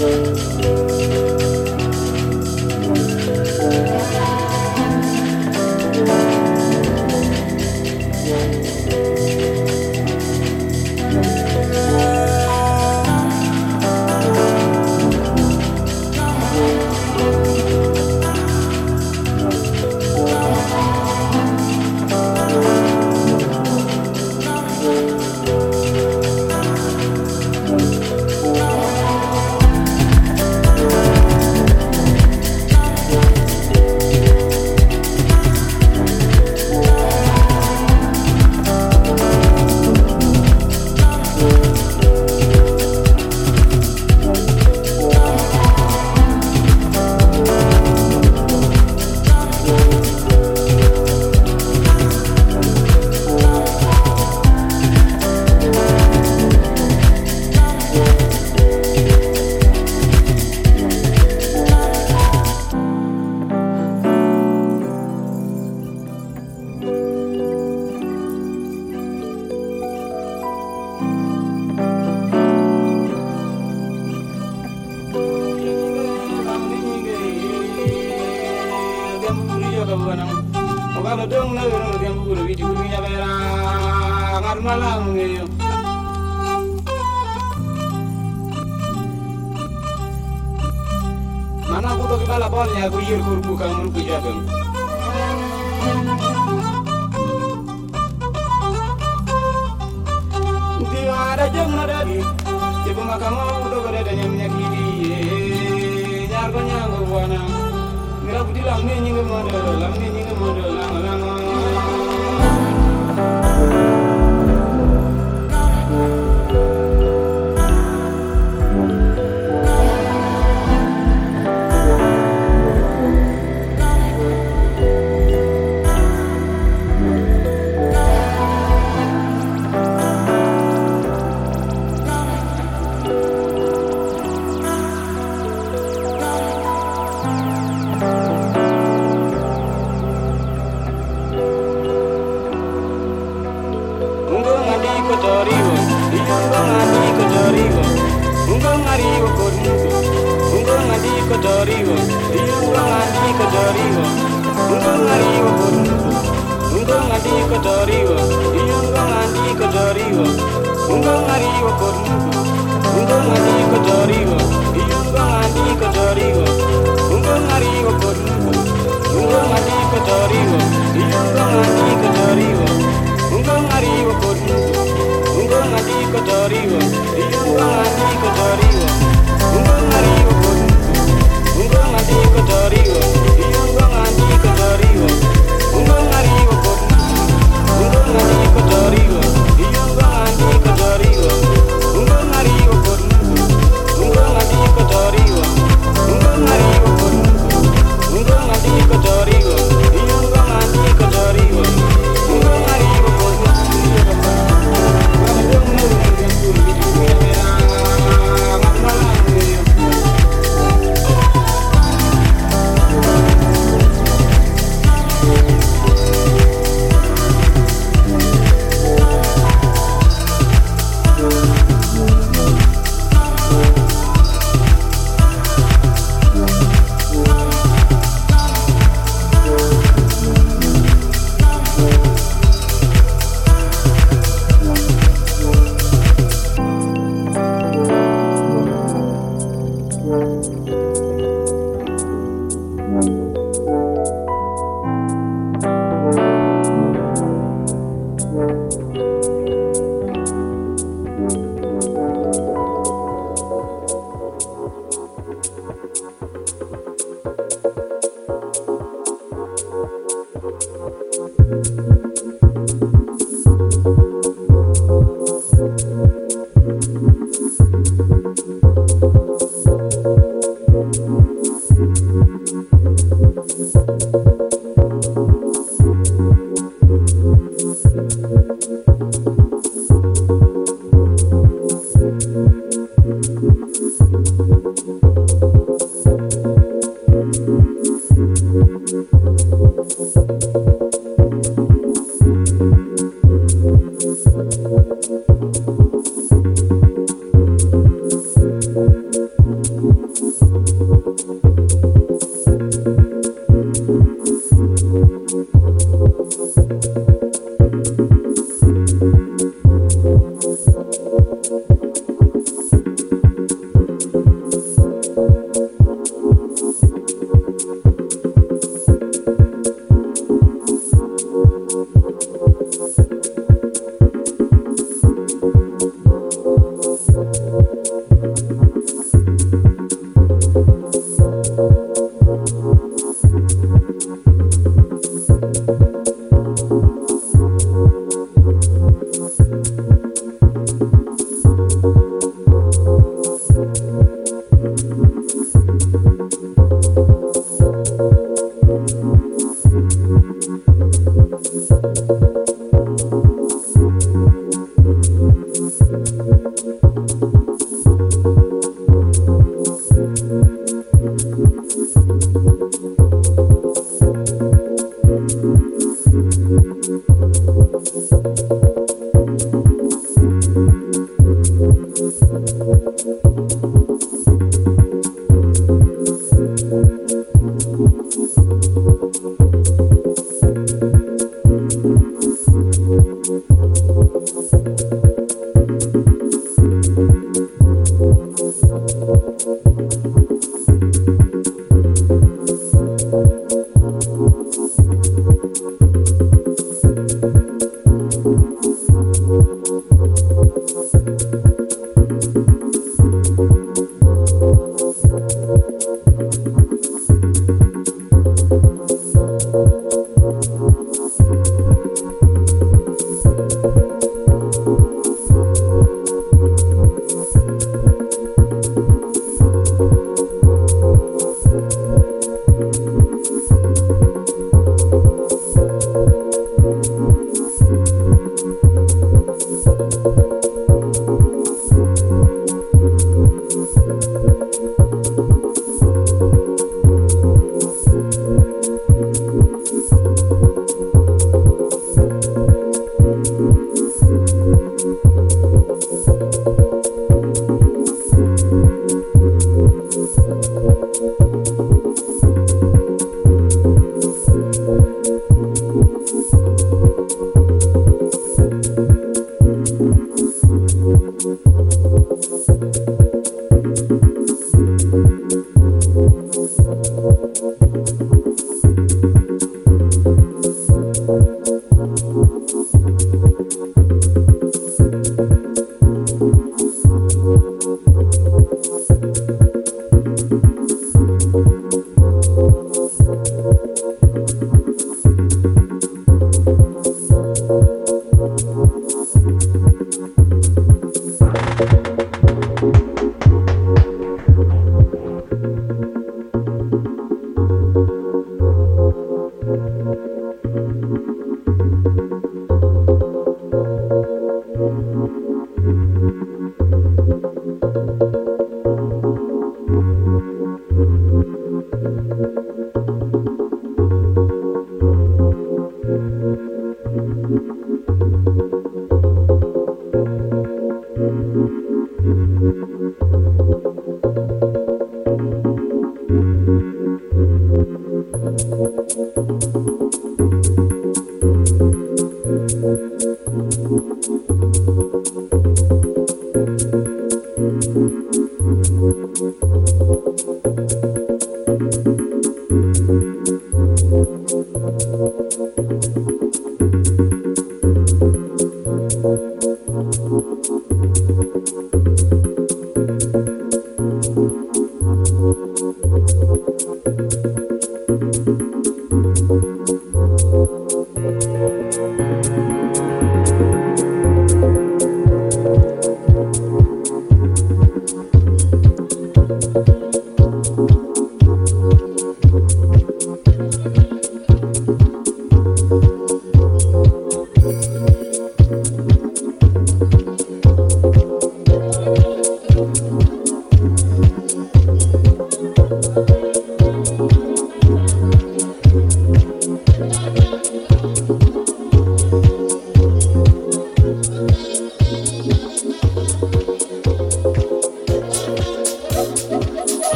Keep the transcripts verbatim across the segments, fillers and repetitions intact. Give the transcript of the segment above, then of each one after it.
Thank you.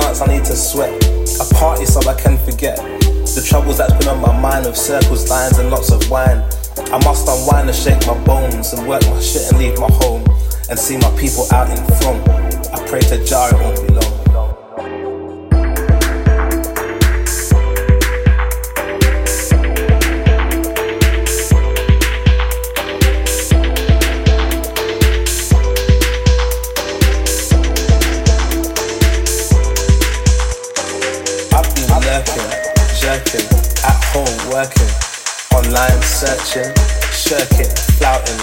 dance, I need to sweat. I party so I can forget the troubles that's been on my mind, with circles, lines and lots of wine. I must unwind and shake my bones and work my shit and leave my home and see my people out in front. I pray to Jah it won't be long. Working, online searching, shirking, flouting.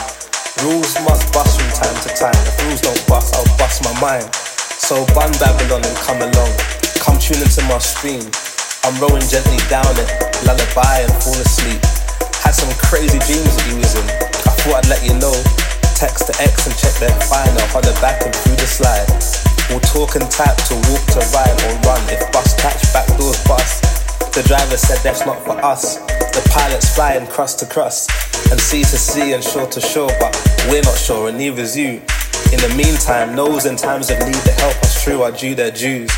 Rules must bust from time to time. If rules don't bust, I'll bust my mind. So bun Babylon and come along. Come tune into my stream. I'm rolling gently down it, lullaby and fall asleep. Had some crazy dreams that you was in. I thought I'd let you know. Text to X and check their final. Holler back and through the slide. We'll talk and tap to walk to rhyme or run. If bus catch, back doors bust. The driver said that's not for us. The pilot's flying crust to crust and sea to sea and shore to shore, but we're not sure and neither's you. In the meantime, those in times of need that help us through are due their dues.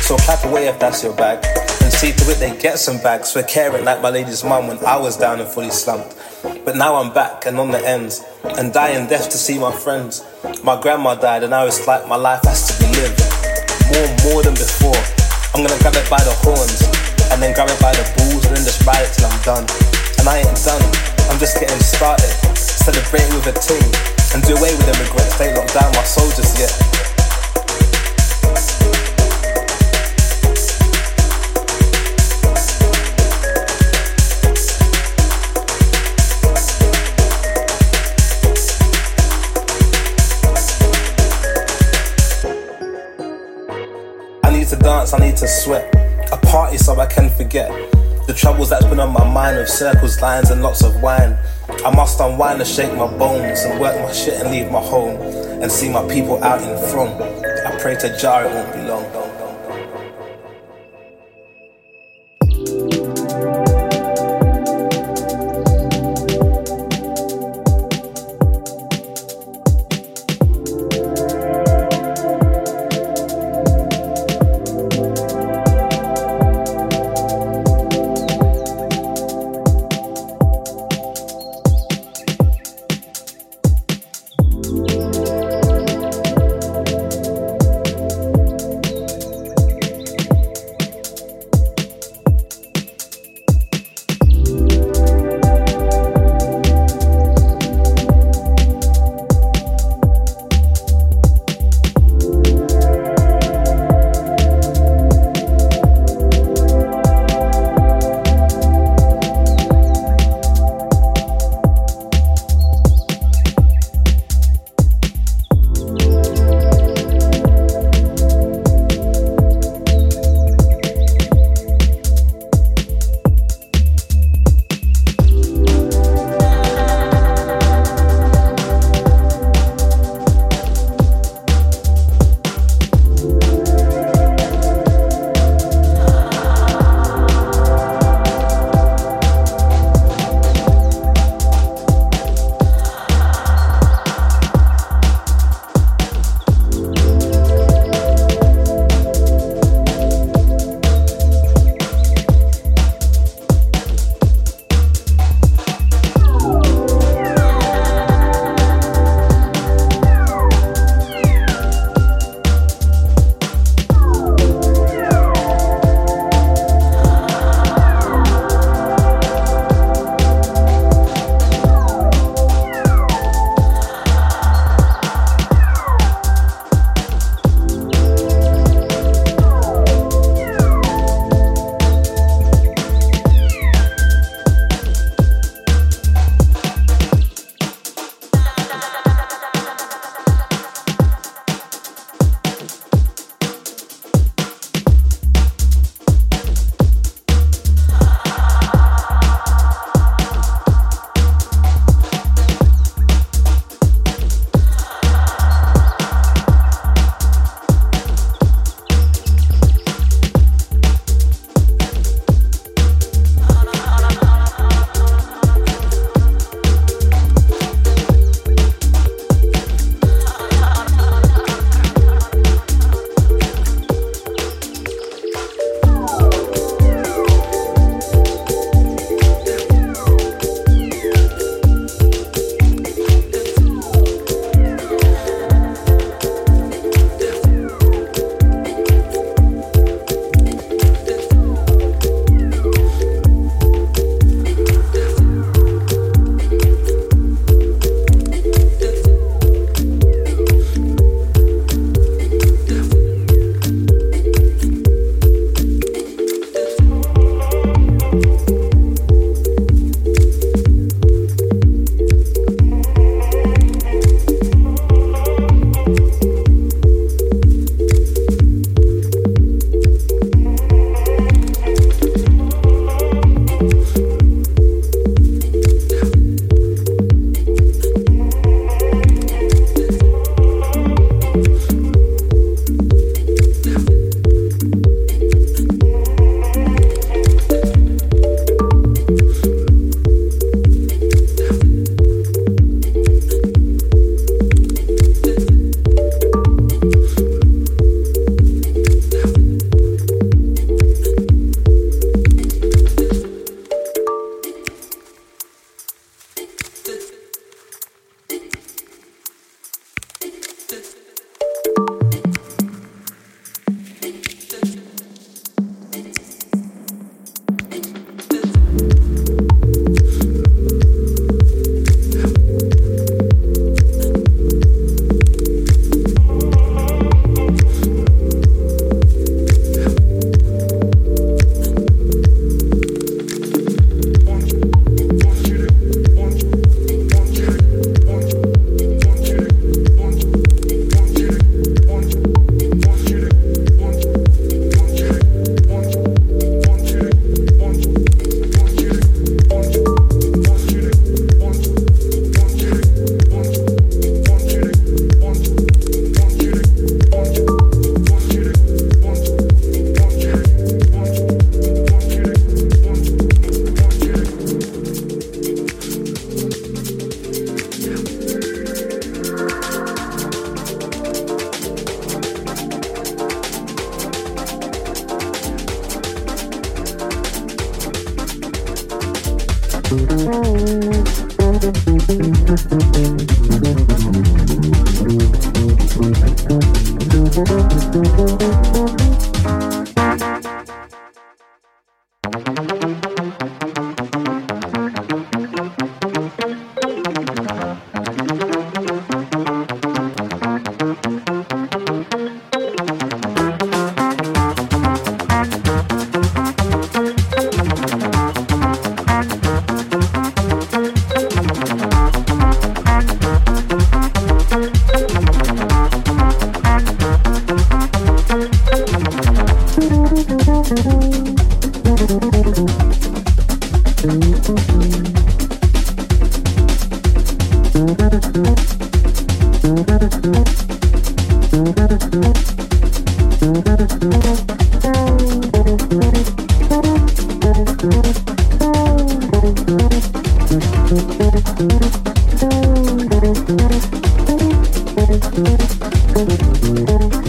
So clap away if that's your bag and see to it they get some bags for caring like my lady's mum when I was down and fully slumped. But now I'm back and on the ends and dying deaf to see my friends. My grandma died and now it's like my life has to be lived. More, more than before. I'm gonna grab it by the horns and then grab it by the balls and then just ride it till I'm done. And I ain't done, I'm just getting started. Celebrating with a team and do away with the regrets, they locked down my soul just yet. I need to dance, I need to sweat. I party so I can forget the troubles that's been on my mind, with circles, lines and lots of wine. I must unwind and shake my bones and work my shit and leave my home and see my people out in front. I pray to Jah it won't be long. Thank you.